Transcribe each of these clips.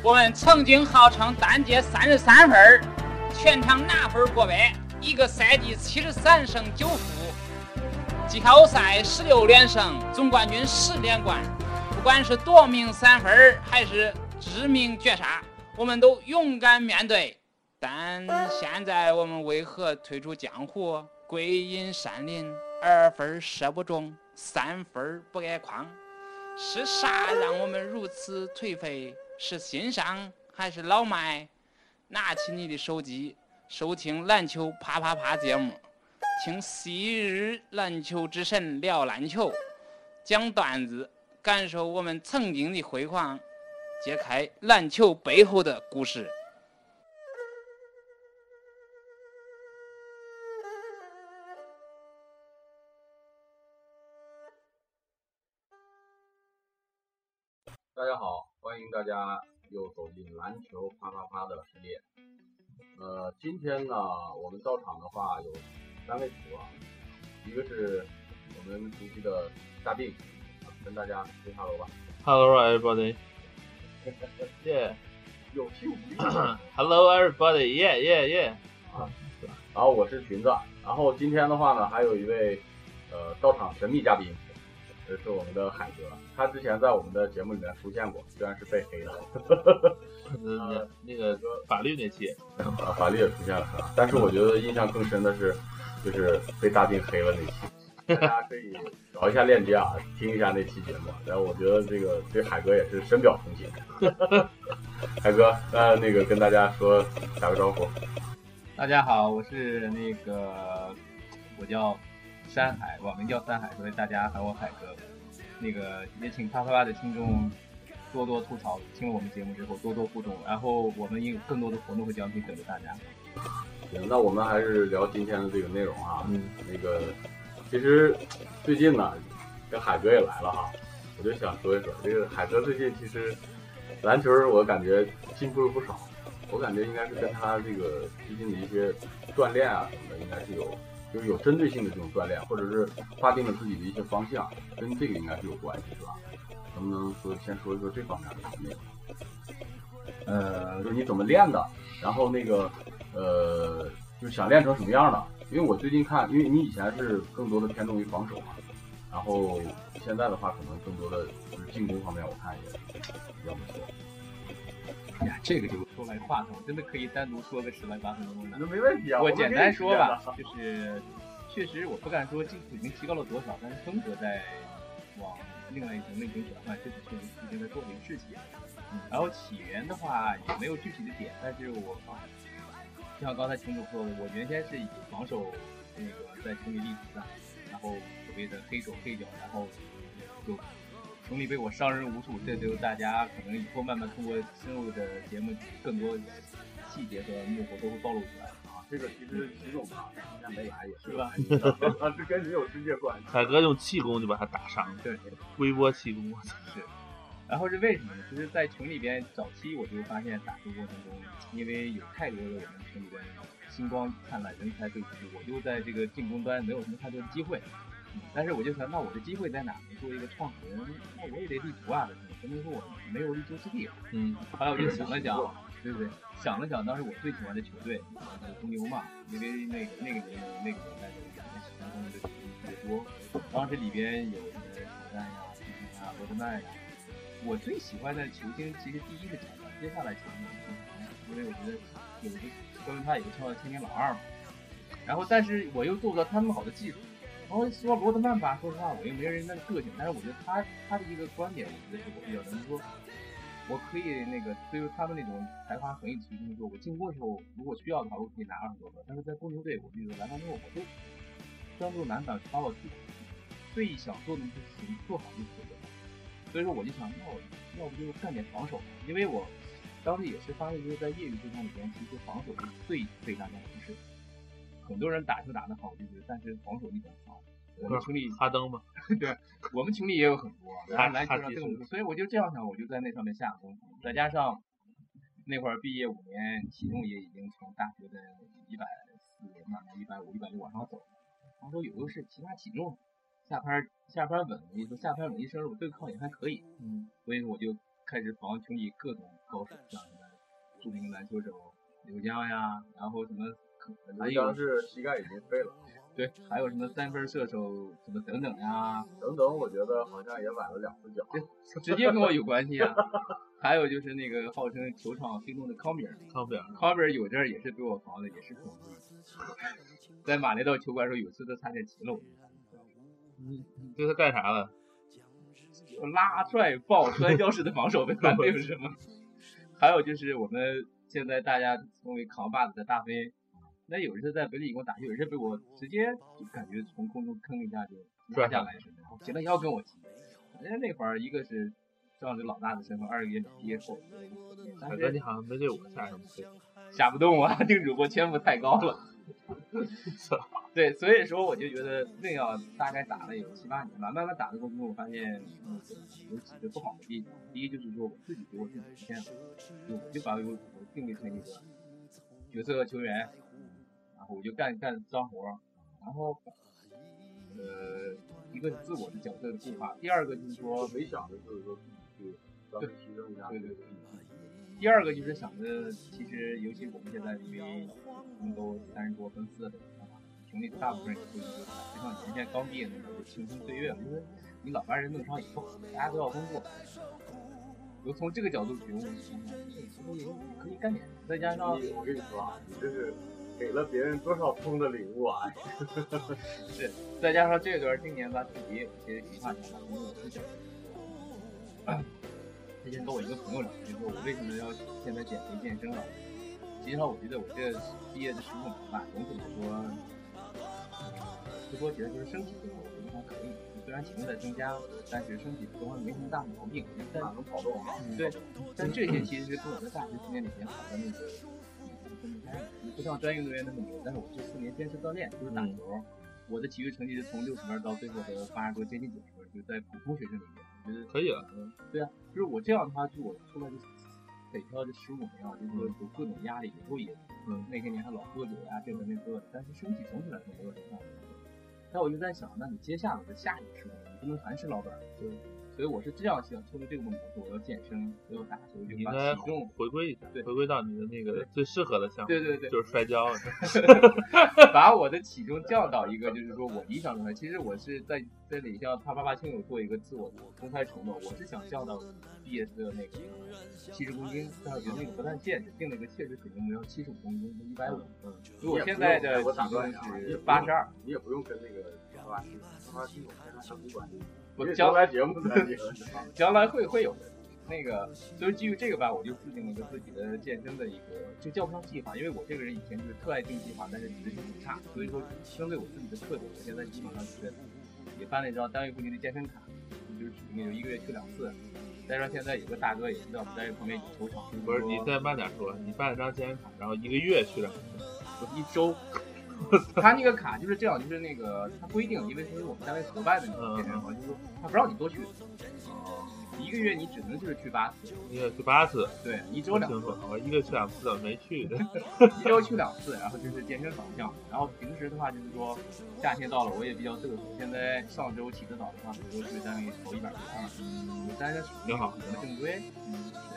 我们曾经号称单节33分，全场拿分过百，一个赛季73胜9负，季后赛16连胜，总冠军10连冠。不管是夺命三分还是致命绝杀，我们都勇敢面对。但现在我们为何退出江湖，归隐山林？2分射不中，3分不该框，是啥让我们如此颓废？是心伤还是老迈？拿起你的手机，收听篮球啪啪啪节目，听昔日篮球之神聊篮球，讲段子，感受我们曾经的辉煌，揭开篮球背后的故事。大家好，欢迎大家又走进篮球啪啪啪的世界。今天呢，我们到场的话有3位主播，一个是我们熟悉的大病，跟大家说 hello 吧。Hello everybody。Yeah。有屁股。Hello everybody。Yeah yeah yeah。啊，然后我是裙子，然后今天的话呢，还有一位到场神秘嘉宾。这是我们的海哥，他之前在我们的节目里面出现过，虽然是被黑了。那个法律那期，法律也出现了，但是我觉得印象更深的是，就是被大病黑了那期。大家可以找一下链接啊，听一下那期节目。然后我觉得这个对海哥也是深表同情。海哥，那个跟大家说打个招呼。大家好，我是我叫山海，网名叫山海，所以大家喊我海哥。也请啪啪啪的听众多多吐槽，听我们节目之后多多互动，然后我们也有更多的活动和奖品等着大家。行，那我们还是聊今天的这个内容啊。其实最近呢，这海哥也来了哈，我就想说一说，这个海哥最近其实篮球我感觉进步了不少，我感觉应该是跟他这个最近的一些锻炼啊什么的，应该是有针对性的这种锻炼，或者是划定了自己的一些方向，跟这个应该是有关系，是吧？能不能先说一说这方面的内容？就是你怎么练的，然后就想练成什么样的？因为我最近看，因为你以前是更多的偏重于防守嘛，然后现在的话，可能更多的就是进攻方面，我看也比较不错。哎呀，这个就说来话长，真的可以单独说个10来8分钟的。那没问题啊，我简单说吧，就是确实我不敢说技术已经提高了多少，但是风格在往另外一种类型转换，这是已经在做这个事情。然后起源的话也没有具体的点，但是我就像刚才秦总说的，我原先是以防守在成立立足的，然后所谓的黑手黑脚，然后就从里被我伤人无数，这就大家可能以后慢慢通过深入的节目，更多细节和幕后都会暴露出来啊。这个其实秦总吧，现在来也是吧，这跟你有直接关系。海哥用气功就把他打伤了，对，微波气功是。然后是为什么呢？就是在群里边早期我就发现打球过程中，因为有太多的我们群里边星光灿烂、人才辈出，我就在这个进攻端没有什么太多的机会。但是我就想，那我的机会在哪？作为一个创始人，那我也得立足啊！真的是我没有立足之地。后来我就想了想，对不对？想了想，当时我最喜欢的球队是公牛嘛，因为那个年代我喜欢公牛的球队特别多。当时里边有什么乔丹呀、皮蓬啊、罗伯纳呀。我最喜欢的球星其实第一是乔丹，接下来球星，因为我觉得关于他也叫天津老二嘛。然后，但是我又做不到他们好的技术。然后说罗德曼吧，说实话我又没人家的个性，但是我觉得他的一个观点，我觉得是我比较能说，我可以对于他们那种才华横溢的球星，说我进攻的时候如果需要的话，我可以拿20多分，但是在公牛队，我就是篮筐之后，我都专注篮板，把我自己最想做的事情做好就可以了。所以说我就想，要不就干点防守，因为我当时也是发现，就是在业余对抗里边，其实防守是最最大的优势。很多人打球打得好，但是防守力很好。我们群里哈登嘛，对，我们群里也有很多，然后篮球上更多，所以我就这样想，我就在那上面下功夫。再加上那会儿毕业5年，体重也已经从大学的140慢慢150、160往上走。他说有优势，其他体重下盘稳，下盘稳一深入对抗也还可以。所以我就开始好像挺以各种高手，像什么著名篮球手刘佳呀，然后什么还有是膝盖已经废了，对，还有什么三分射手什么等等呀，等等，我觉得好像也崴了2只脚，直接跟我有关系啊。还有就是那个号称球场黑洞的康比尔有阵也是给我防的，也是空地。在马来到球馆时候，有次都差点骑了我。你这是干啥了？拉拽抱摔跤式的防守被反对是吗？还有就是我们现在大家称为扛把子的大飞，那有一次在北理工打球，有一次被我直接就感觉从空中坑一下就摔下来似的，谁能要跟我急？反正那会儿一个是仗着老大的身份，二个也憋后，感觉你好像没对我下什么气，下不动啊，定主播天赋太高了。对，所以说我就觉得那样大概打了有7-8年吧，慢慢打的过程中，我发现有几个不好的地方。第一就是说我自己给我自己局限了，我就把我定位成一个角色球员，然后我就干脏活，然后一个是自我的角色的计划，第二个就是说没想着就是说自己去提升一下，对。第二个就是想着，其实尤其我们现在因为我们都30多奔40的人了，兄弟大部分人都就像年限刚毕业的时候青春岁月，因为你老把人弄伤以后，大家都要工作。我从这个角度觉悟，可以干点。再加上我跟你说啊，你这是给了别人多少封的礼物啊！是，再加上这段今年吧，自己也有些遗憾，想把工作辞掉。之前跟我一个朋友聊，就说我为什么要现在减肥健身了？其实我觉得我这毕业的15年吧，总体来说，最多觉得就是身体这块我觉得还可以，虽然体重在增加，但是身体都还没什么大毛病，但能跑动啊。对，但这些其实是跟我在大学4年里面跑的那个，不像专业运动员那么牛，但是我这4年坚持锻炼，就是打球，我的体育成绩是从60分到最后的80多，接近90分，就在普通学生里面。可以了，对啊，就是我这样的话，就我出来就北漂这15年啊，就是有各种压力，以后也那些年还老喝酒呀，这个那个，但是身体总体来说没有什么。但我就在想，那你接下来的下一个事，你不能还是老板，对。所以我是这样想，通过这个模式，我要健身，我要打球，就把体重回归一下，回归到你的那个最适合的项目，对，就是摔跤，把我的体重降到一个就是说我理想状态。其实我是在这里向他爸爸亲友做一个自我公开承诺，我是想降到毕业的那个70公斤，但我觉得那个不太现实，定了一个切实水平目标75公斤和150。如果现在的体重是82，你也不用跟那个爸爸亲友相互管理。我将来节目将来会有的那个，所以基于这个吧，我就制定了一个自己的健身的一个，就叫不上计划，因为我这个人以前就是特爱定计划，但是执行力差，所以说针对我自己的特点，我现在基本上就是也办了一张单位附近的健身卡，就是有1个月去2次。再说现在有个大哥也知道我们在旁边有球场，不是你再慢点说，你办了张健身卡，然后1个月去2次，1周。他那个卡就是这样，就是那个他规定，因为是我们单位合办的那个健身房，就是他不让你多去，1个月你只能就是去8次，1个月去8次，对，1周2次，1个月去2次的没去的，1周去2次，然后就是健身房项。然后平时的话就是说，夏天到了我也比较嘚瑟，现在上周起得早的话，我就去单位投100块，30挺好，我们正规，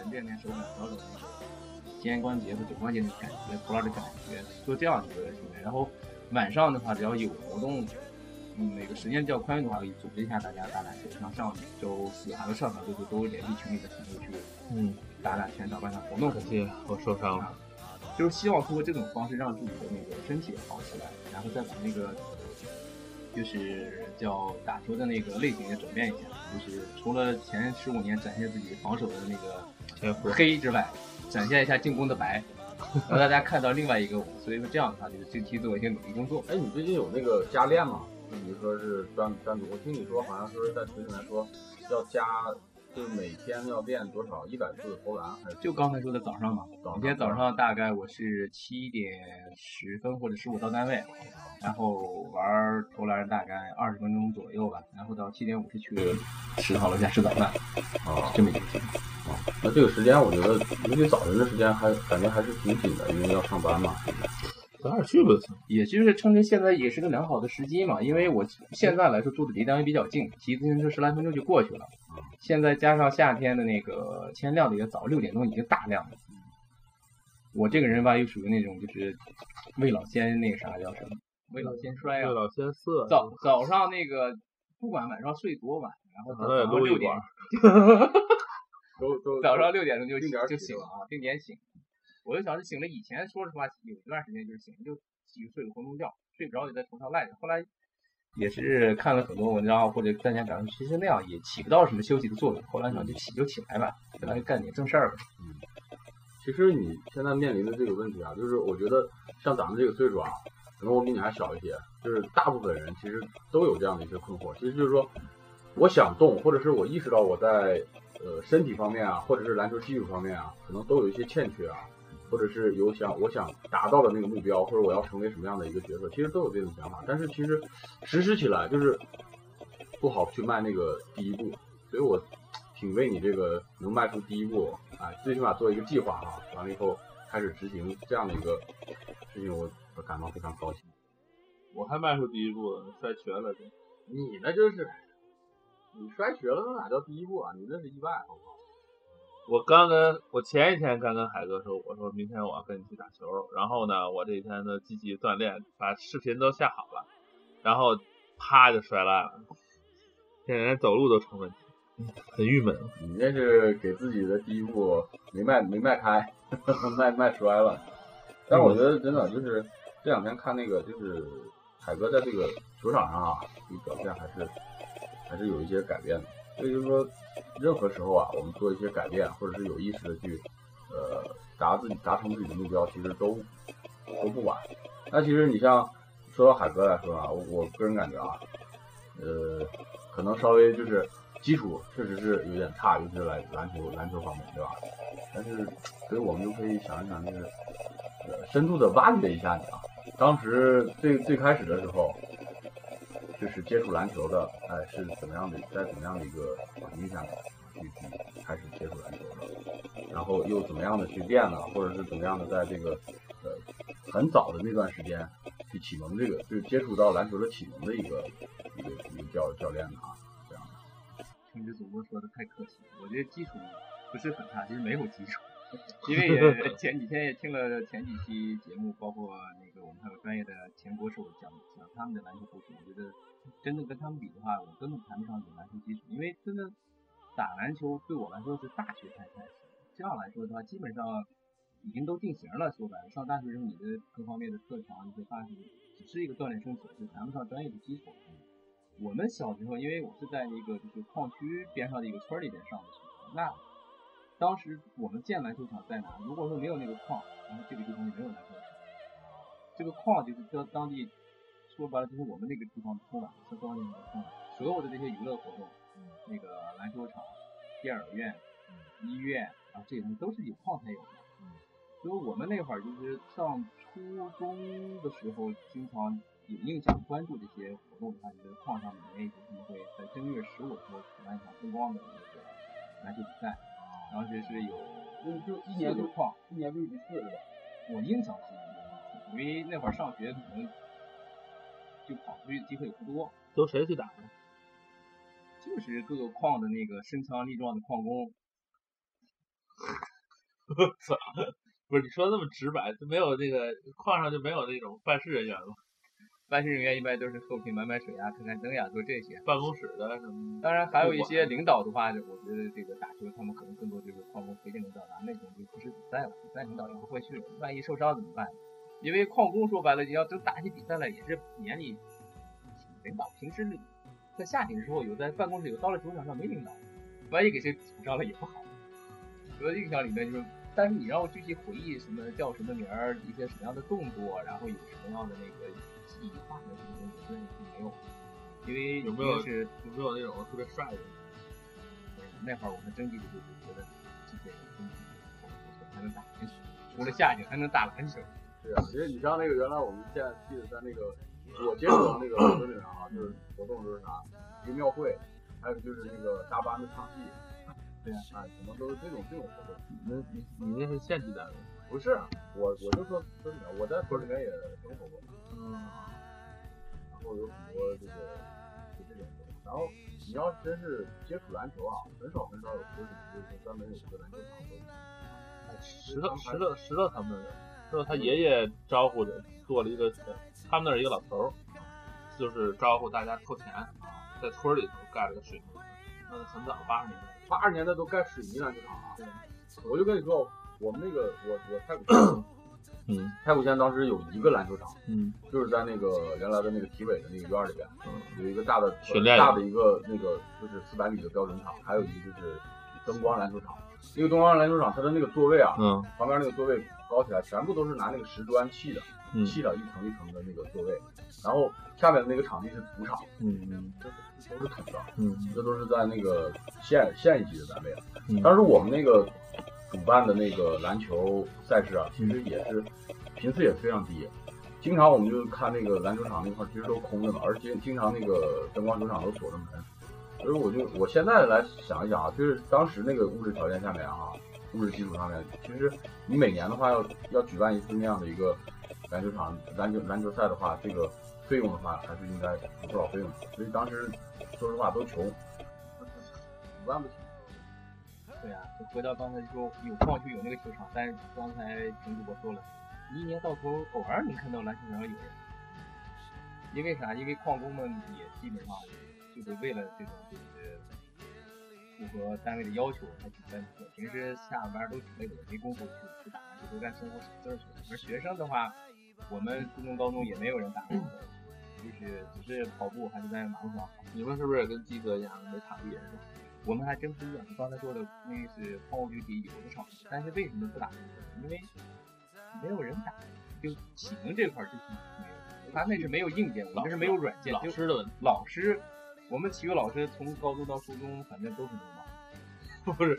练练手感调整一下。肩关节和肘关节的感觉，头脑的感觉，就这样一个训练。然后晚上的话，只要有活动，那个时间比较宽裕的话，组织一下大家打打球。像上周4还有上周就都联系群里的朋友去，打打拳，办活动。可惜我受伤了，就是希望通过这种方式让自己的那个身体好起来，然后再把那个就是叫打球的那个类型也转变一下，就是除了前15年展现自己防守的那个黑之外。展现一下进攻的白，让大家看到另外一个我。所以说这样的话，就是近期做一些努力工作。哎，你最近有那个加练吗？你说是专注，我听你说好像说是在群里面说要加，就是每天要练多少100次投篮，还是就刚才说的早上嘛？每天早上大概我是7:10或者15到单位，然后玩投篮大概20分钟左右吧，然后到7:50去食堂楼下吃早饭。这么一个情况。那这个时间我觉得，尤其早晨的时间还感觉还是挺紧的，因为要上班嘛。到哪儿去不行。也就是趁着现在也是个良好的时机嘛，因为我现在来说住的离单位比较近，骑自行车10来分钟就过去了。现在加上夏天的那个天亮的也早，6点钟已经大亮了。我这个人吧，又属于那种就是未老先那个啥叫什么，未老先衰啊，未老先色。早上那个不管晚上睡多晚，然后早上6点，早上6点钟就醒了啊，定点醒。我就想是醒了，以前说实话有一段时间就是醒了就继续睡个昏昏觉，睡不着也在床上赖着。后来也是看了很多文章或者大家感觉其实那样也起不到什么休息的作用。后来想就起来吧，本来干点正事儿吧。其实你现在面临的这个问题啊，就是我觉得像咱们这个岁数啊，可能我比你还少一些，就是大部分人其实都有这样的一些困惑。其实就是说我想动，或者是我意识到我在身体方面啊，或者是篮球技术方面啊，可能都有一些欠缺啊，或者是有我想达到的那个目标，或者我要成为什么样的一个角色，其实都有这种想法，但是其实实施起来就是不好去迈那个第一步。所以我挺为你这个能迈出第一步啊，最起码做一个计划啊，完了以后开始执行这样的一个事情，我感到非常高兴。我还迈出第一步，摔瘸了。你那就是你摔瘸了，那哪叫第一步啊？你那是意外，好不好？我前一天刚跟海哥说，我说明天我要跟你去打球，然后呢，我这一天的积极锻炼，把视频都下好了，然后啪就摔烂了，现在连走路都成问题，很郁闷。你这是给自己的第一步没迈开，迈出来了。但是我觉得真的就是这两天看那个，就是海哥在这个球场上啊，你表现还是有一些改变的。所以就是说，任何时候啊，我们做一些改变，或者是有意识的去，达成自己的目标，其实都不晚。那其实你像说到海哥来说啊，我个人感觉啊，可能稍微就是基础确实是有点差，尤其是篮球方面，对吧？但是，所以我们就可以想一想，就是深度的挖掘一下你啊。当时最开始的时候。就是接触篮球的，哎，是怎么样的，在怎么样的一个环境下去开始接触篮球的，然后又怎么样的去练了，或者是怎么样的在这个很早的那段时间去启蒙这个，就是接触到篮球的启蒙的一个教练的啊，这样的。听这主播说的太客气，我觉得基础不是很差，其实没有基础，因为也前几天也听了前几期节目，包括那个我们还有专业的前国手讲他们的篮球故事，我觉得。真的跟他们比的话，我根本谈不上有篮球基础，因为真的打篮球对我来说是大学才开始。这样来说的话，基本上已经都定型了。说白了，上大学时候你的各方面的特长，你的发挥，只是一个锻炼身体，就谈不上专业的基础。我们小时候，因为我是在那个就是矿区边上的一个村里边上的学，那当时我们建篮球场在哪？如果说没有那个矿，然后这个地方就没有篮球场。这个矿就是叫当地。说白了就是我们那个地方充满，像高年级充满所有的这些娱乐活动，那个篮球场、电影院、医院啊，这些东西都是有矿才有的。所以我们那会儿就是上初中的时候，经常有印象关注这些活动的话，就是矿上每年他们会在正月15的时候举办一场灯光的那个篮球比赛，然后就是有就一年就矿，一年就一次对吧？我印象是，因为那会儿上学可能。就跑出去的机会也不多，都谁去打呢？就是各个矿的那个身强力壮的矿工。不是你说那么直白，就没有那个矿上就没有那种办事人员了。办事人员一般都是后勤买水啊、看看灯呀、做这些办公室的什么。当然还有一些领导的话，我觉得这个打球他们可能更多就是矿工陪着领导打，那种就不是比赛了，比赛领导也不会去了，万一受伤怎么办？因为矿工说白了，你要真打起比赛来，也是年里领导平时在下体的时候有在办公室有，到了球场上没领导，万一给谁捅伤了也不好。所以印象里面就是，但是你让我具体回忆什么叫什么名儿，一些什么样的动作，然后有什么样的那个记忆画面什么的，真的是没有。因为有没有那种特别帅的？那会儿我们真的就是觉得这些人真的还能打篮球，除了下体还能打篮球。对啊，其实你像那个原来我们现在记得在那个我接触到那个村里面啊，就是活动就是啥一个庙会，还有就是那个搭班的唱戏，对啊，怎么都是这种活动？你那是县级单位？不是啊，我就说村里面，我在村里面也生活过。嗯。然后有很多这种活动，然后你要真是接触篮球啊，很少有球队就是专门有个篮球场的。石头他们，就是他爷爷招呼的，做了一个他们那儿一个老头，就是招呼大家凑钱，在村里头盖了个水泥。那很早，80年代都盖水泥篮球场了。我就跟你说，我们那个我太古县当时有一个篮球场，嗯，就是在那个原来的那个体委的那个院里边，有一个大的一个那个就是400米的标准场，还有一个就是灯光篮球场。那个灯光篮球场它的那个座位啊，嗯，旁边那个座位高起来，全部都是拿那个石砖砌的，砌了一层一层的那个座位，然后下面的那个场地是土场，嗯，都是土的，嗯，这都是在那个县一级的单位了。当时我们那个主办的那个篮球赛事啊，其实也是频次也非常低，经常我们就看那个篮球场那块其实都空着嘛，而且经常那个灯光球场都锁着门。所以我现在来想一想啊，就是当时那个物质条件下面啊，物质基础上面，其实你每年的话要举办一次那样的一个篮球赛的话，这个费用的话还是应该有不少费用，所以当时说实话都穷，五万不起。对啊，就回到刚才说有矿区有那个球场，但是刚才陈主播说了，一年到头偶尔能看到篮球场有人，因为啥？因为矿工们也基本上。就得为了这种就是，就说单位的要求，他准备平时下班都准备没工夫去打，就都干生活琐事去。而学生的话，我们初中、高中也没有人打，就是只是跑步，还是在马路上跑。你们是不是也跟鸡哥一样没场地？我们还真不一样。刚才说的那是矿务局里有的场地，但是为什么不打？因为没有人打，就体能这块就是没有，他那是没有硬件，我们是没有软件，老师的问题，老师。我们体育老师从高中到初中，反正都是流氓。不是，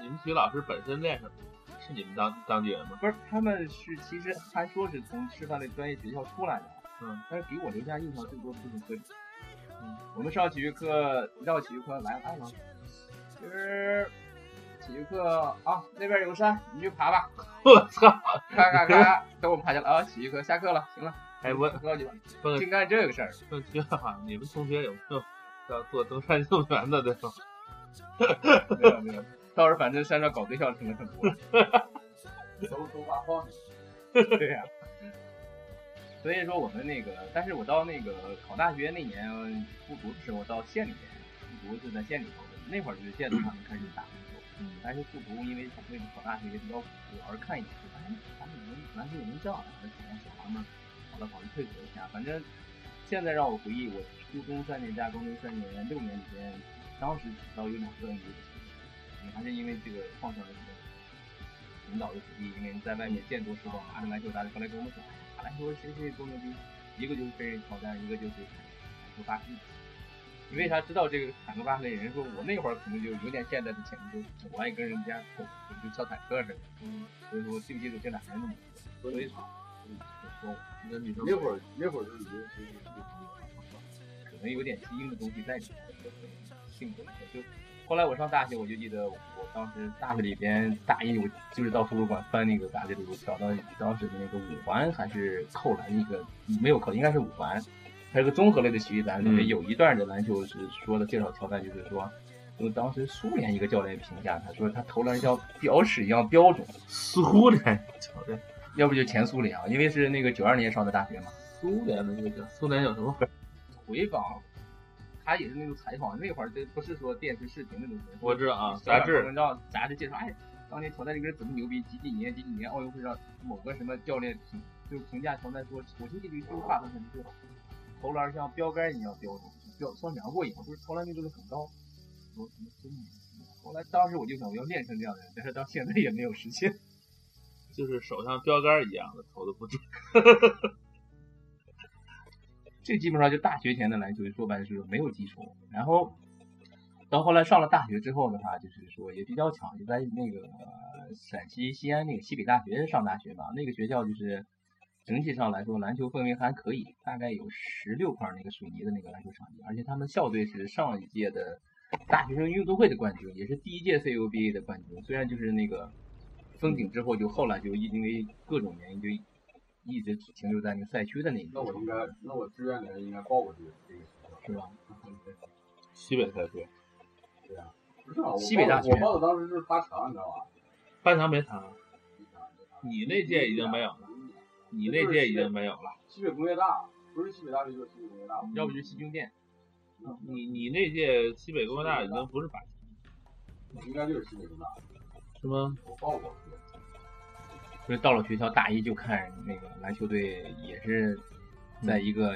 你们体育老师本身练什么？是你们当地人吗？不是，他们是其实还说是从师范类专业学校出来的，嗯，但是给我留下印象最多的就是科举。嗯，我们上体育课，一到体育课来了，今儿体育课啊，那边有个山，你去爬吧。我操！咔，等我们爬下来啊，体育课下课了，行了。哎，我告诉你吧，净干这个事儿。正确啊，你们同学有没有？要做登山运动员的对吧？没有，到时候反正山上搞对象成了很多，都发慌。对呀、啊，所以说我们那个，但是我到那个考大学那年复读的时候，到县里面复读就在县里头，那会儿就是县里面开始打篮球，但是复读因为他为了考大学比较苦，而看一眼就哎，他们篮球也能教，小孩们跑了退学一下，反正。现在让我回忆，我初中3年加高中3年，6年里边，当时只到有2个人也还是因为这个矿上的领导的鼓励，因为在外面见多识广，拿着篮球打的，后来跟我们说，打篮球谁多牛逼，一个就是被人挑战，一个就是坦克巴克。你为啥知道这个坦克巴克的人说？我那会儿可能就有点现在的潜力，就我爱跟人家就敲坦克似的，所以说对不起，我这2年那么多，所以说。那会儿就已经可能有点基因的东西在里面，性格就后来我上大学，我就记得我当时大学里边大一，我就是到图书馆翻那个杂志里，我找到当时的那个5环还是扣篮一个没有扣，应该是5环，还有个综合类的体育栏里面有一段的篮球是说的介绍条件，就是说。就当时苏联一个教练评价他说他投篮像标尺一样标准，苏联教练。要不就前苏联啊，因为是那个92年上的大学嘛。苏联的那个，苏联有什么回访？他也是那种采访，那会儿这不是说电视视频那种。我知道啊，杂志介绍，哎，当年乔丹这个人怎么牛逼？几几年奥运会上某个什么教练评价乔丹说，我就这句话都很对，投篮像标杆一样标准，像杨过一样，就是投篮命中率很高。我怎么真牛？后来当时我就想，我要练成这样的人，但是到现在也没有实现。就是手上标杆一样的投的不准，这基本上就大学前的篮球说白了就是没有基础。然后到后来上了大学之后的话，就是说也比较巧，就在那个陕西西安那个西北大学上大学吧。那个学校就是整体上来说篮球氛围还可以，大概有16块那个水泥的那个篮球场地，而且他们校队是上一届的大学生运动会的冠军，也是第一届 CUBA 的冠军。虽然就是那个封顶之后，就后来就因为各种原因就一直停留在那个赛区的那一边。那我志愿的应该报过去这个，是吧？西北赛区。对啊。不是啊，西北大学。我报的当时是八强，你知道吧？八强没谈。你那届已经没有了。你那届已经没有了。西北工业大，不是西北大学就是西北工业大，要不就是西京电。你那届西北工业大已经不是八强，应该就是西北工大，是吗？我报过，就是到了学校大一就看那个篮球队，也是在一个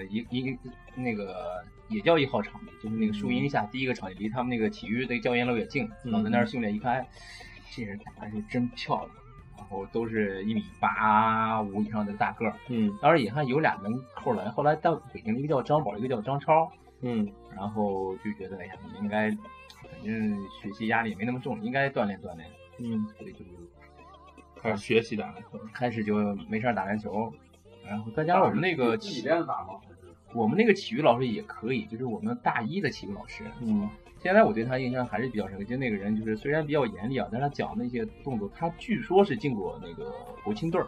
那个也叫一号场地，就是那个树荫下第一个场地，离他们那个体育的教研楼也近，老在那儿训练，一看这人打的是真漂亮，然后都是1.85米以上的大个儿，当时也看有俩门扣来，后来到北京，一个叫张宝，一个叫张超。然后就觉得哎呀，你应该反正学习压力没那么重，应该锻炼锻炼。所以就开始学习打篮球，开始就没事打篮球。然后再加上我们那个体育打吗？我们那个体育老师也可以，就是我们大一的体育老师。现在我对他印象还是比较深刻，就那个人就是虽然比较严厉啊，但他讲那些动作，他据说是进过那个国青队儿，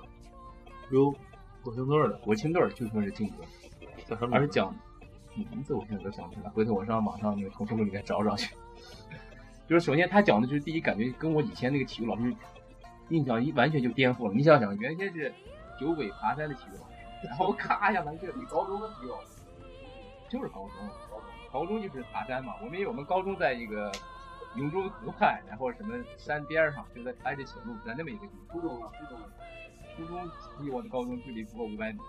有国青队的，国青队据说是进过，而是讲。名字我现在都想不起来，回头我上网上那个同学录里面找找去。就是首先他讲的就是第一感觉跟我以前那个体育老师印象完全就颠覆了。你想想，原先是九尾爬山的体育老师，然后咔一下来这你高中的体育老师就是高中就是爬山嘛。我们高中在一个永州河畔，然后什么山边上，就在开着小路，在那么一个初中离我的高中距离不过500米。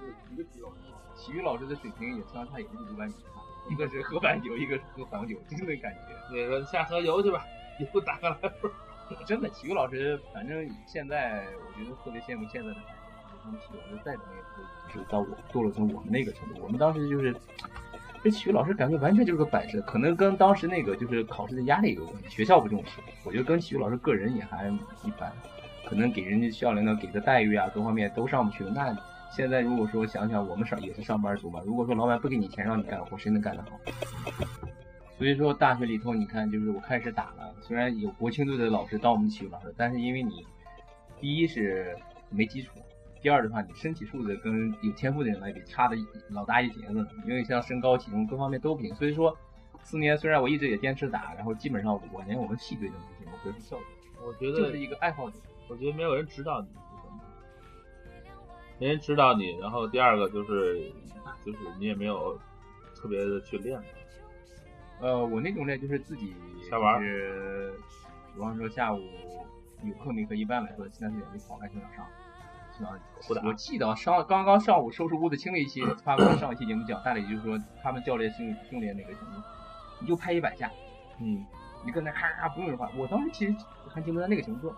对，一个体育老师。体育老师的水平也相差也就是500米，一个是喝白酒，一个是喝黄酒，就那感觉。你说下河游去吧，以后打个篮球。真的，体育老师，反正现在我觉得特别羡慕现在的孩子，他们体育老师再怎么也不会就是到我做了从我们那个程度。我们当时就是，这体育老师感觉完全就是个摆设，可能跟当时那个就是考试的压力有关系，学校不重视。我觉得跟体育老师个人也还一般，可能给人家学校领导给的待遇啊，各方面都上不去。那现在如果说想想我们也是上班族嘛，如果说老板不给你钱让你干活，谁能干得好？所以说大学里头你看，就是我开始打了，虽然有国青队的老师当我们体育老师，但是因为你第一是没基础，第二的话你身体素质跟有天赋的人来比差的老大一截子，因为像身高体重各方面都不行。所以说4年虽然我一直也坚持打，然后基本上我连我们系队都不行，我回校队，我觉得就是一个爱好者，我觉得没有人指导你。人知道你，然后第二个就是你也没有特别的去练。我那种练就是自己瞎玩，比方说下午有空没课，一般来说3、4点就跑开球场上。我记得刚刚上午收拾屋子清了一期，发过上一期节目讲，大理就是说他们教练训练那个什么，你就拍100下，你跟他咔不用人话。我当时其实还记得那个情况。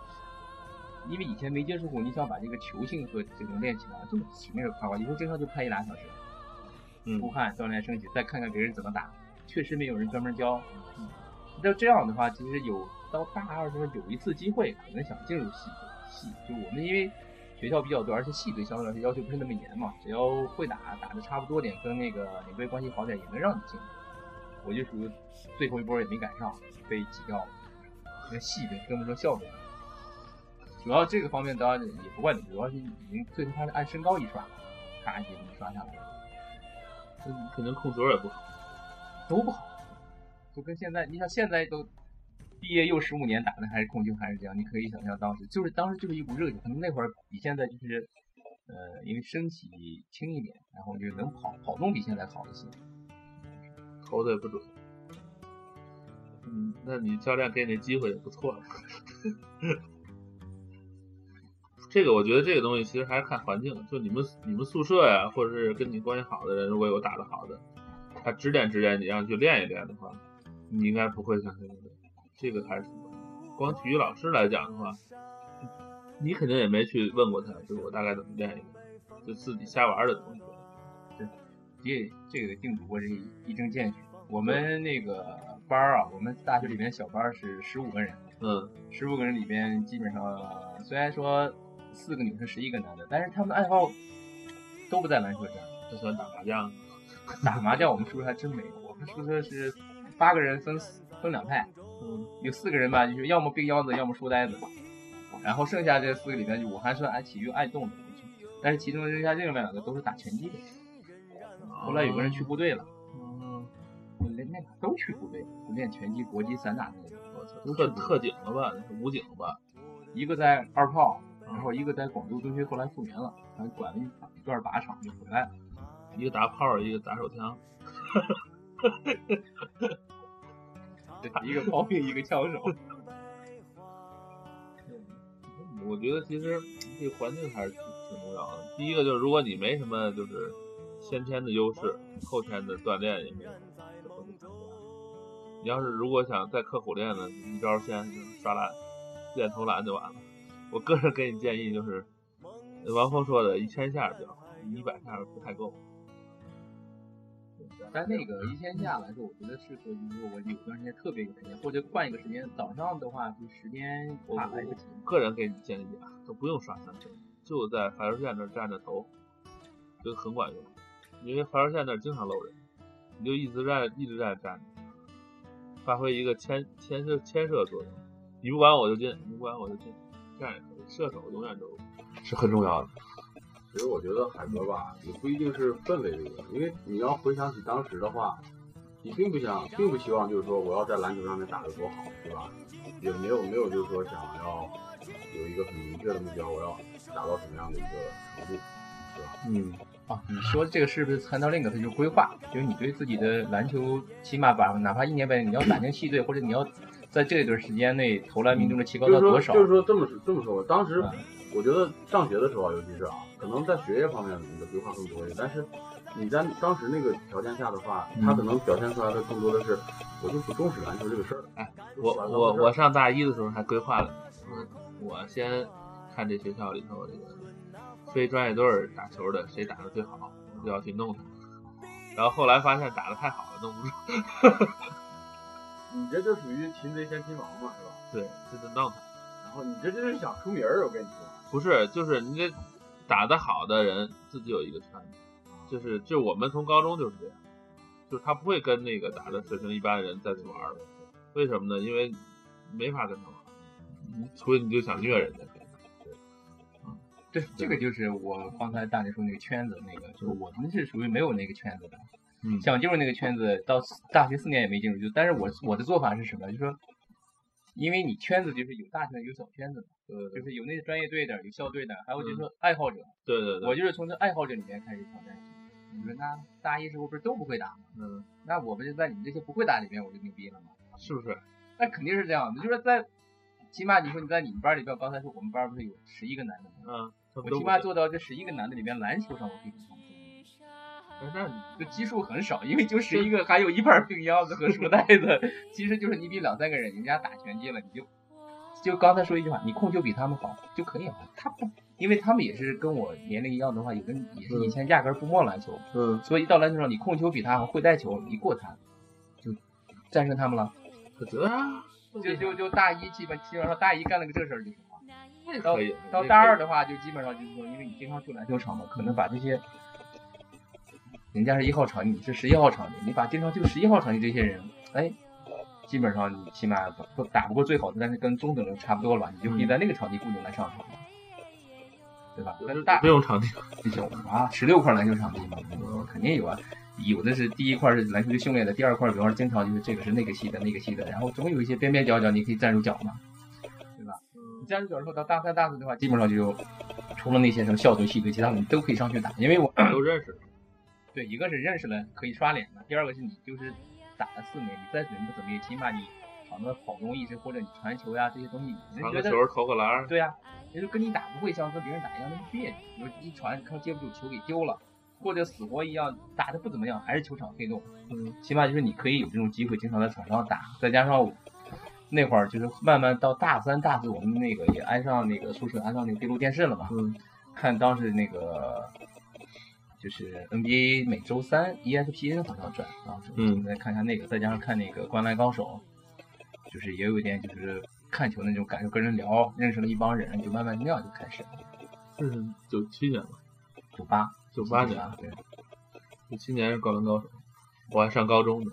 因为以前没接触过，你想把这个球性和这种练起来，这么体面的夸夸，以后经常就拍1俩小时，出汗锻炼身体，再看看别人怎么打，确实没有人专门教。那这样的话，其实有到大2时候有一次机会，可能想进入系，就我们因为学校比较多，而且系队相对来说要求不是那么严嘛，只要会打的差不多点，跟那个领队关系好点，也能让你进。我就属于最后一波也没赶上，被挤掉了，那系队跟不上校队。主要这个方面当然也不怪你，主要是你最后他是按身高一刷，咔一给你刷下来，可能控球也不好，都不好，就跟现在，你想现在都毕业又15年打的还是控球还是这样，你可以想象当时就是一股热情，可能那会儿比现在就是因为身体轻一点，然后就能跑动比现在好一些，投的也不准。那你教练给你的机会也不错了。这个我觉得这个东西其实还是看环境，就你们宿舍呀，或者是跟你关系好的人，如果有打得好的，他指点你，让你去练一练的话，你应该不会像现在这个还是光体育老师来讲的话，你肯定也没去问过他，就是我大概怎么练一练，就自己瞎玩的东西。对，也这个定主播是一针见血。我们那个班啊，我们大学里面小班是15个人，15个人里边基本上虽然说。4个女生11个男的，但是他们的爱好都不在篮球上，都喜欢打麻将。打麻将我们宿舍还真没有，我们宿舍是八个人分两派，有四个人吧，就是要么病秧子，要么书呆子，然后剩下这四个里面，就我还是爱体育爱动的，但是其中剩下这两个都是打拳击的。后来有个人去部队了，那俩都去部队练拳击、国际散打那个。特警了吧，武警了吧，一个在二炮，然后一个在广州中学，后来复员了，还管了一段靶场就回来了。一个打炮，一个打手枪。一个炮兵，一个枪手。我觉得其实这个环境还是挺重要的。第一个就是，如果你没什么就是先天的优势，后天的锻炼也没有。你要是如果想再刻苦练呢，一招先刷篮，练投篮就完了。我个人给你建议就是，王峰说的1000下比较好，100下不太够。但那个1000下来说，我觉得适合就是我有段时间特别有时间，或者换一个时间，早上的话就时间怕来不及。我个人给你建议啊，都不用刷3分，就在罚球线那站着投，就很管用，因为罚球线那经常漏人，你就一直站着。发挥一个牵射作用，你不管我就进，你不管我就进，这样射手永远都是很重要的。其实我觉得海哥吧，也不一定是氛围这个，因为你要回想起当时的话，你并不希望就是说我要在篮球上面打得多好，对吧？也没有就是说想要有一个很明确的目标，我要达到什么样的一个程度，对吧？你说这个是不是谈到另一个，它就是规划，就是你对自己的篮球，起码把哪怕1年半你要打进系队，或者你要在这段时间内投篮命中的提高到多少？就是说这么说，当时我觉得上学的时候，尤其是可能在学业方面你的规划更多一点，但是你在当时那个条件下的话，他可能表现出来的更多的是，我就不重视篮球这个事儿了。哎，我上大一的时候还规划了，我先看这学校里头这个。非专业队打球的谁打得最好就要去弄他，然后后来发现打得太好了弄不住。你这就属于擒贼先擒王嘛，是吧？对，就是弄他。然后你这就是想出名儿，我跟你说。不是，就是你这打得好的人自己有一个圈子，就是我们从高中就是这样，就是他不会跟那个打的水平一般的人再去玩了。为什么呢？因为没法跟他玩，所以你就想虐人家。对，这个就是我刚才大家说那个圈子，那个就是我们是属于没有那个圈子的，想进入那个圈子，到大学4年也没进入。但是我的做法是什么？就是说，因为你圈子就是有大圈子有小圈子嘛，就是有那些专业队的，有校队的，还有就是说爱好者。对，我就是从这爱好者里面开始挑战。你说那大一时候不是都不会打吗？那我不是在你们这些不会打里面我就牛逼了吗？是不是？那肯定是这样的，就是在起码你说你在你们班里边，刚才说我们班不是有11个男的吗？我起码做到这11个男的里面，篮球上我可以冲锋，那这基数很少，因为就11个，还有一半病秧子和书呆子。其实就是你比2-3个人，人家打拳击了，你就刚才说一句话，你控球比他们好就可以了。他不，因为他们也是跟我年龄一样的话，有跟也是以前压根不摸篮球，所以到篮球上你控球比他好，会带球，你过他就战胜他们了。可得啊，就大一基本上大一干了个这事儿就行了。到大2的话，就基本上就是说，因为你经常去篮球场嘛，可能把这些人家是1号场地，你是11号场地，你把经常就11号场地这些人，哎，基本上你起码打不过最好的，但是跟中等人差不多了，你就可以在那个场地固定来上场，对吧？但是大不用场地有啊，16块篮球场地嘛，肯定有啊。有的是第一块是篮球队训练的，第二块比方说经常就是这个是那个系的，然后总有一些边边角角你可以站住脚嘛。加入角之后，到大3、大4的话，基本上就除了那些什么校队、系队，其他你都可以上去打，因为我都认识。对，一个是认识了可以刷脸的，第二个是你就是打了4年，你再怎么怎么也起码你好像跑动意识或者你传球呀这些东西，传个球投个篮，对呀，也就跟你打不会像跟别人打一样那么别扭，你说一传看接不住球给丢了，或者死活一样打的不怎么样，还是球场黑洞。起码就是你可以有这种机会经常在场上打，再加上我。那会儿就是慢慢到大3、大4，我们那个也安上那个宿舍安上那个闭路电视了嘛。看当时那个就是 NBA 每周3 ESPN 好像转啊，再看看那个，再加上看那个《灌篮高手》，就是也有一点就是看球那种感觉，跟人聊，认识了一帮人，就慢慢那样就开始了。这是97年吧？98年，对，97年是《灌篮高手》，我还上高中呢。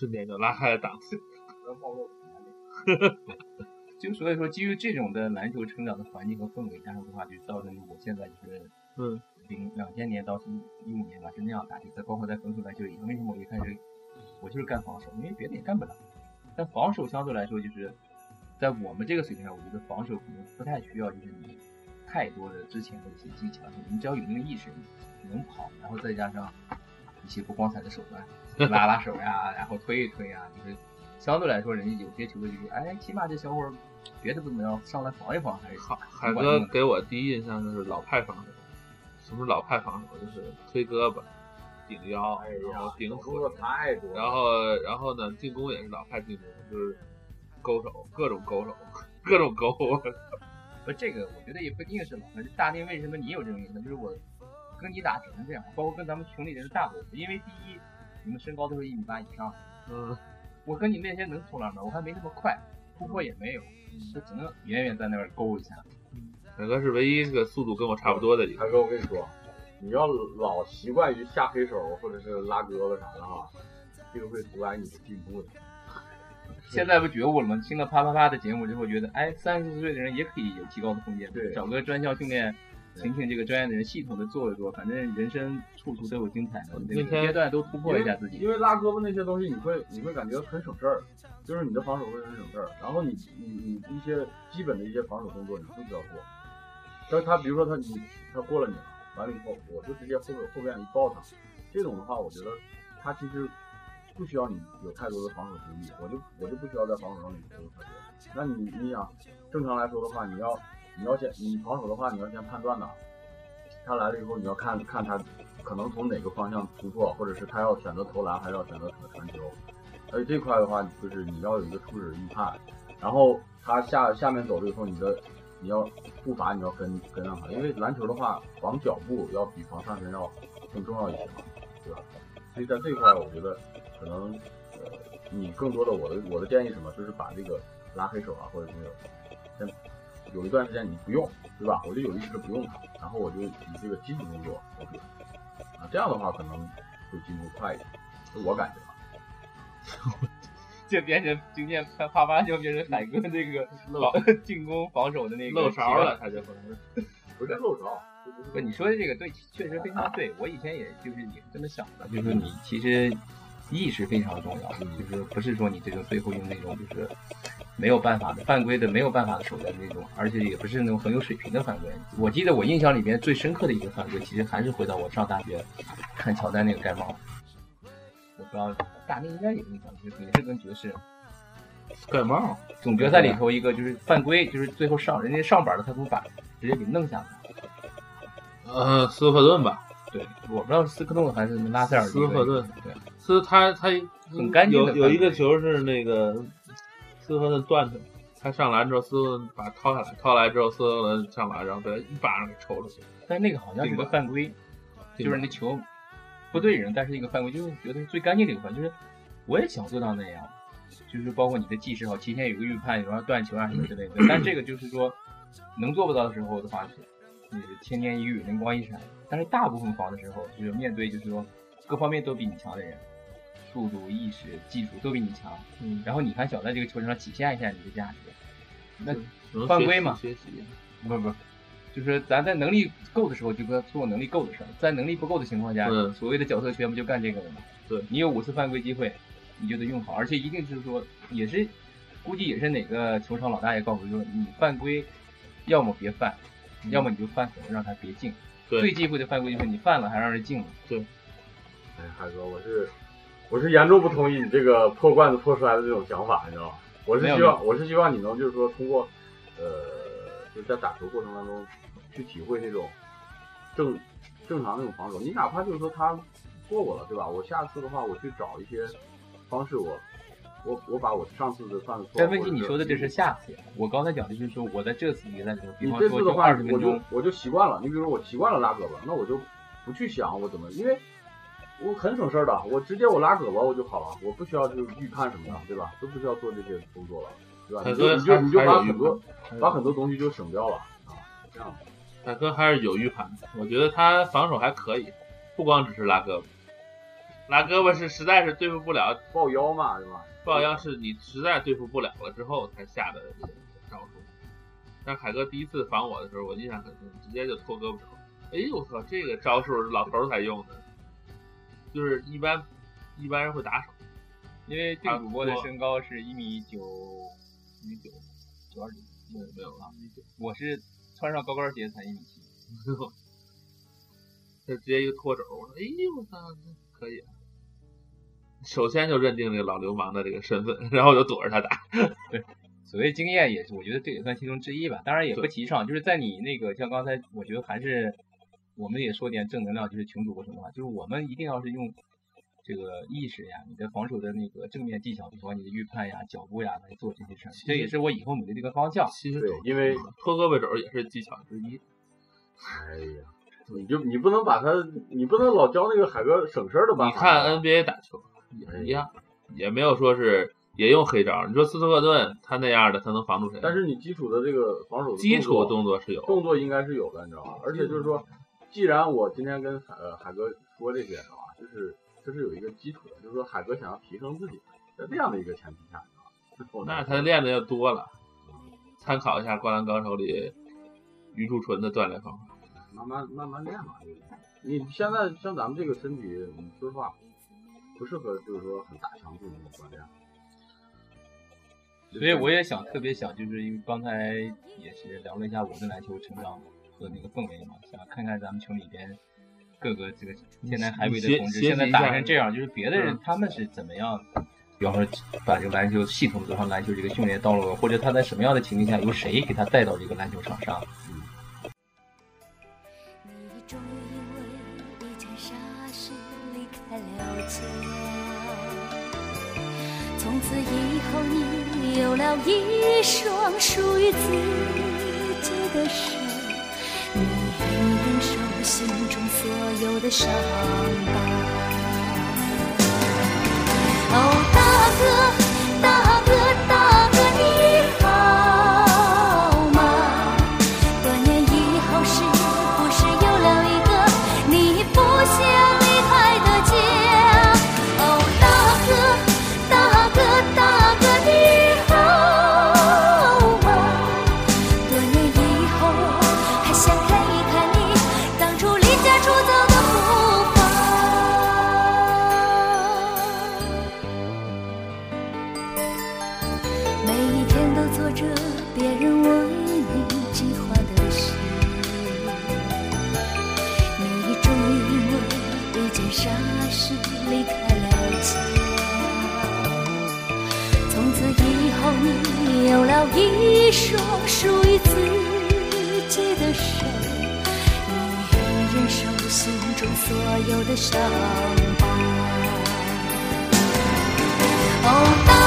顺便就拉开了档次。就所以说，基于这种的篮球成长的环境和氛围加上的话，就造成我现在就是2000年到2015年吧，是那样打球，在包括在防守篮球里，为什么我一开始我就是干防守，因为别的也干不了。但防守相对来说，就是在我们这个水平上，我觉得防守可能不太需要，就是你太多的之前的一些技巧，你只要有那个意识，你能跑，然后再加上一些不光彩的手段，拉拉手呀，然后推一推呀，就是相对来说，人家有些球队就是，哎，起码这小伙别的不怎么样，上来防一防还是好。海哥给我第一印象就是老派防守，什么老派防守就是推胳膊、顶腰，然后顶腿，然后呢，进攻也是老派进攻，就是勾手，各种勾。不，这个我觉得也不一定是老派。大定为什么你有这种印象？就是我跟你打只能这样，包括跟咱们群里人大伙，因为第一，你们身高都是1.8以上，我跟你那些能从哪呢？我还没那么快，突破也没有，就只能远远在那边勾一下。海哥是唯一这个速度跟我差不多的一个。海哥，我跟你说，你要老习惯于下黑手或者是拉胳膊啥的哈，这个会阻碍你的进步的。现在不觉悟了吗？听了啪啪啪的节目之后，觉得哎，30岁的人也可以有提高的空间。对，找个专项训练。请请这个专业的人系统的做一做，反正人生处处都有精彩的，每个阶段都突破一下自己。因为拉胳膊那些东西，你会感觉很省事儿，就是你的防守会很省事儿，然后你一些基本的一些防守工作你都不要做。但是他比如说他过了你了，完了以后我就直接后边一抱他，这种的话我觉得他其实不需要你有太多的防守能力，我就不需要在防守上面投入太多。那你想正常来说的话，你防守的话，你要先判断呐。他来了以后，你要看他可能从哪个方向突破，或者是他要选择投篮，还是要选择传球。而且这块的话，就是你要有一个初始预判。然后他下面走了以后，你要步伐你要跟上他，因为篮球的话，防脚步要比防上身要更重要一些，对吧？所以在这块，我觉得可能你更多的我的建议是什么，就是把这个拉黑手啊或者什么有一段时间你不用，对吧？我就有意识不用它，然后我就以这个基础工作啊，这样的话可能会进步快一点，我感觉。就变成今天啪啪就变成海哥这个进攻防守的那个漏勺了，他就不是漏勺。不，你说的这个对，确实非常对。我以前也这么想的，就是你其实意识非常重要，就是不是说你这个最后用那种就是。没有办法的犯规的没有办法的手段那种，而且也不是那种很有水平的犯规。我记得我印象里面最深刻的一个犯规，其实还是回到我上大学看乔丹那个盖帽。我不知道大家应该有印象，就是也是跟爵士盖帽总决赛里头一个就是犯规，就是最后上人家上板的太空板直接给弄下来。斯科顿吧？对，我不知道斯科顿还是拉塞尔。斯科顿对，他很干净的。有一个球是那个。斯科顿断腿，他上篮之后，斯科顿把他掏下来，掏来之后，斯科顿上篮，然后被一巴掌给抽出去。但那个好像是个犯规，就是那球不对人，但是一个犯规，就是觉得最干净的一个犯规。就是我也想做到那样，就是包括你的技术好，提前有个预判，有要断球啊什么之类的。但这个就是说，能做不到的时候的话，就是千年一遇，灵光一闪。但是大部分防的时候，就是面对就是说各方面都比你强的人。速度、意识、技术都比你强，然后你看小在这个球场体现一下你的价值，那犯规嘛，不，就是咱在能力够的时候就做能力够的事儿，在能力不够的情况下，所谓的角色全部就干这个了嘛。对，你有5次犯规机会，你就得用好，而且一定是说，也是估计也是哪个球场老大爷告诉说，你犯规，要么别犯，要么你就犯手让他别进。对，最忌讳的犯规就是你犯了还让人进了。对，哎，海哥，我是严重不同意你这个破罐子破摔的这种想法，你知道吗？我是希望你能就是说通过，就在打球过程当中去体会那种正常那种防守。你哪怕就是说他过我了，对吧？我下次的话，我去找一些方式，我把我上次的犯错。但问题你说的这是下次，我刚才讲的就是说我在这次比赛中，比方说这次的话，我就习惯了。你比如说我习惯了拉胳膊，那我就不去想我怎么，因为。我很省事儿的，我直接拉胳膊我就好了，我不需要就是预判什么的，对吧？都不需要做这些工作了，对吧？你就把很多东西就省掉了啊，这样。海哥还是有预判的，我觉得他防守还可以，不光只是拉胳膊，拉胳膊是实在是对付不了，抱腰嘛，对吧？抱腰是你实在对付不了了之后才下的招数。但凯哥第一次防我的时候，我印象很深，直接就脱胳膊肘。哎呦我操，这个招数是老头才用的，就是一般人会打手，因为这个主播的身高是1.9，1.9，92斤，没有啊，我是穿上高跟鞋才1.7米。他直接一个脱肘，我说哎呦我操，可以、啊。首先就认定这个老流氓的这个身份，然后就躲着他打。对，所谓经验也是，我觉得这也算其中之一吧。当然也不提倡，就是在你那个像刚才，我觉得还是我们也说点正能量，就是群主播什么话，就是我们一定要是用这个意识呀，你的防守的那个正面技巧，比如说你的预判呀、脚步呀来做这些事儿。这也是我以后努力的一个方向。其实对，因为脱胳膊肘也是技巧之一。哎呀，你不能把他，你不能老教那个海哥省事儿的吧？你看 NBA 打球。也一样，也没有说是也用黑招。你说斯托克顿他那样的，他能防住谁？但是你基础的这个防守的基础动作是有，动作应该是有的，你知道吗？而且就是说，既然我今天跟海哥说这些的话，就是这、就是有一个基础的，就是说海哥想要提升自己，在这样的一个前提下，那他练的要多了。参考一下《灌篮高手》里余柱纯的锻炼方法，慢慢练嘛。你现在像咱们这个身体，你说实话。不适合就是说很大强度的锻炼，所以我也想特别想，就是因为刚才也是聊了一下我跟篮球成长和那个氛围嘛，想看看咱们群里边各个这个现在海北的同志现在打成这样，就是别的人他们是怎么样，比方说把这个篮球系统走上篮球这个训练道路，或者他在什么样的情境下由谁给他带到这个篮球场上。从此以后你有了一双属于自己的手，你忍受心中所有的伤疤。哦，大哥大哥大哥你好吗？多年以后是不是有了一个你不想离开的家？有了一双属于自己的手，你忍受心中所有的伤疤。哦。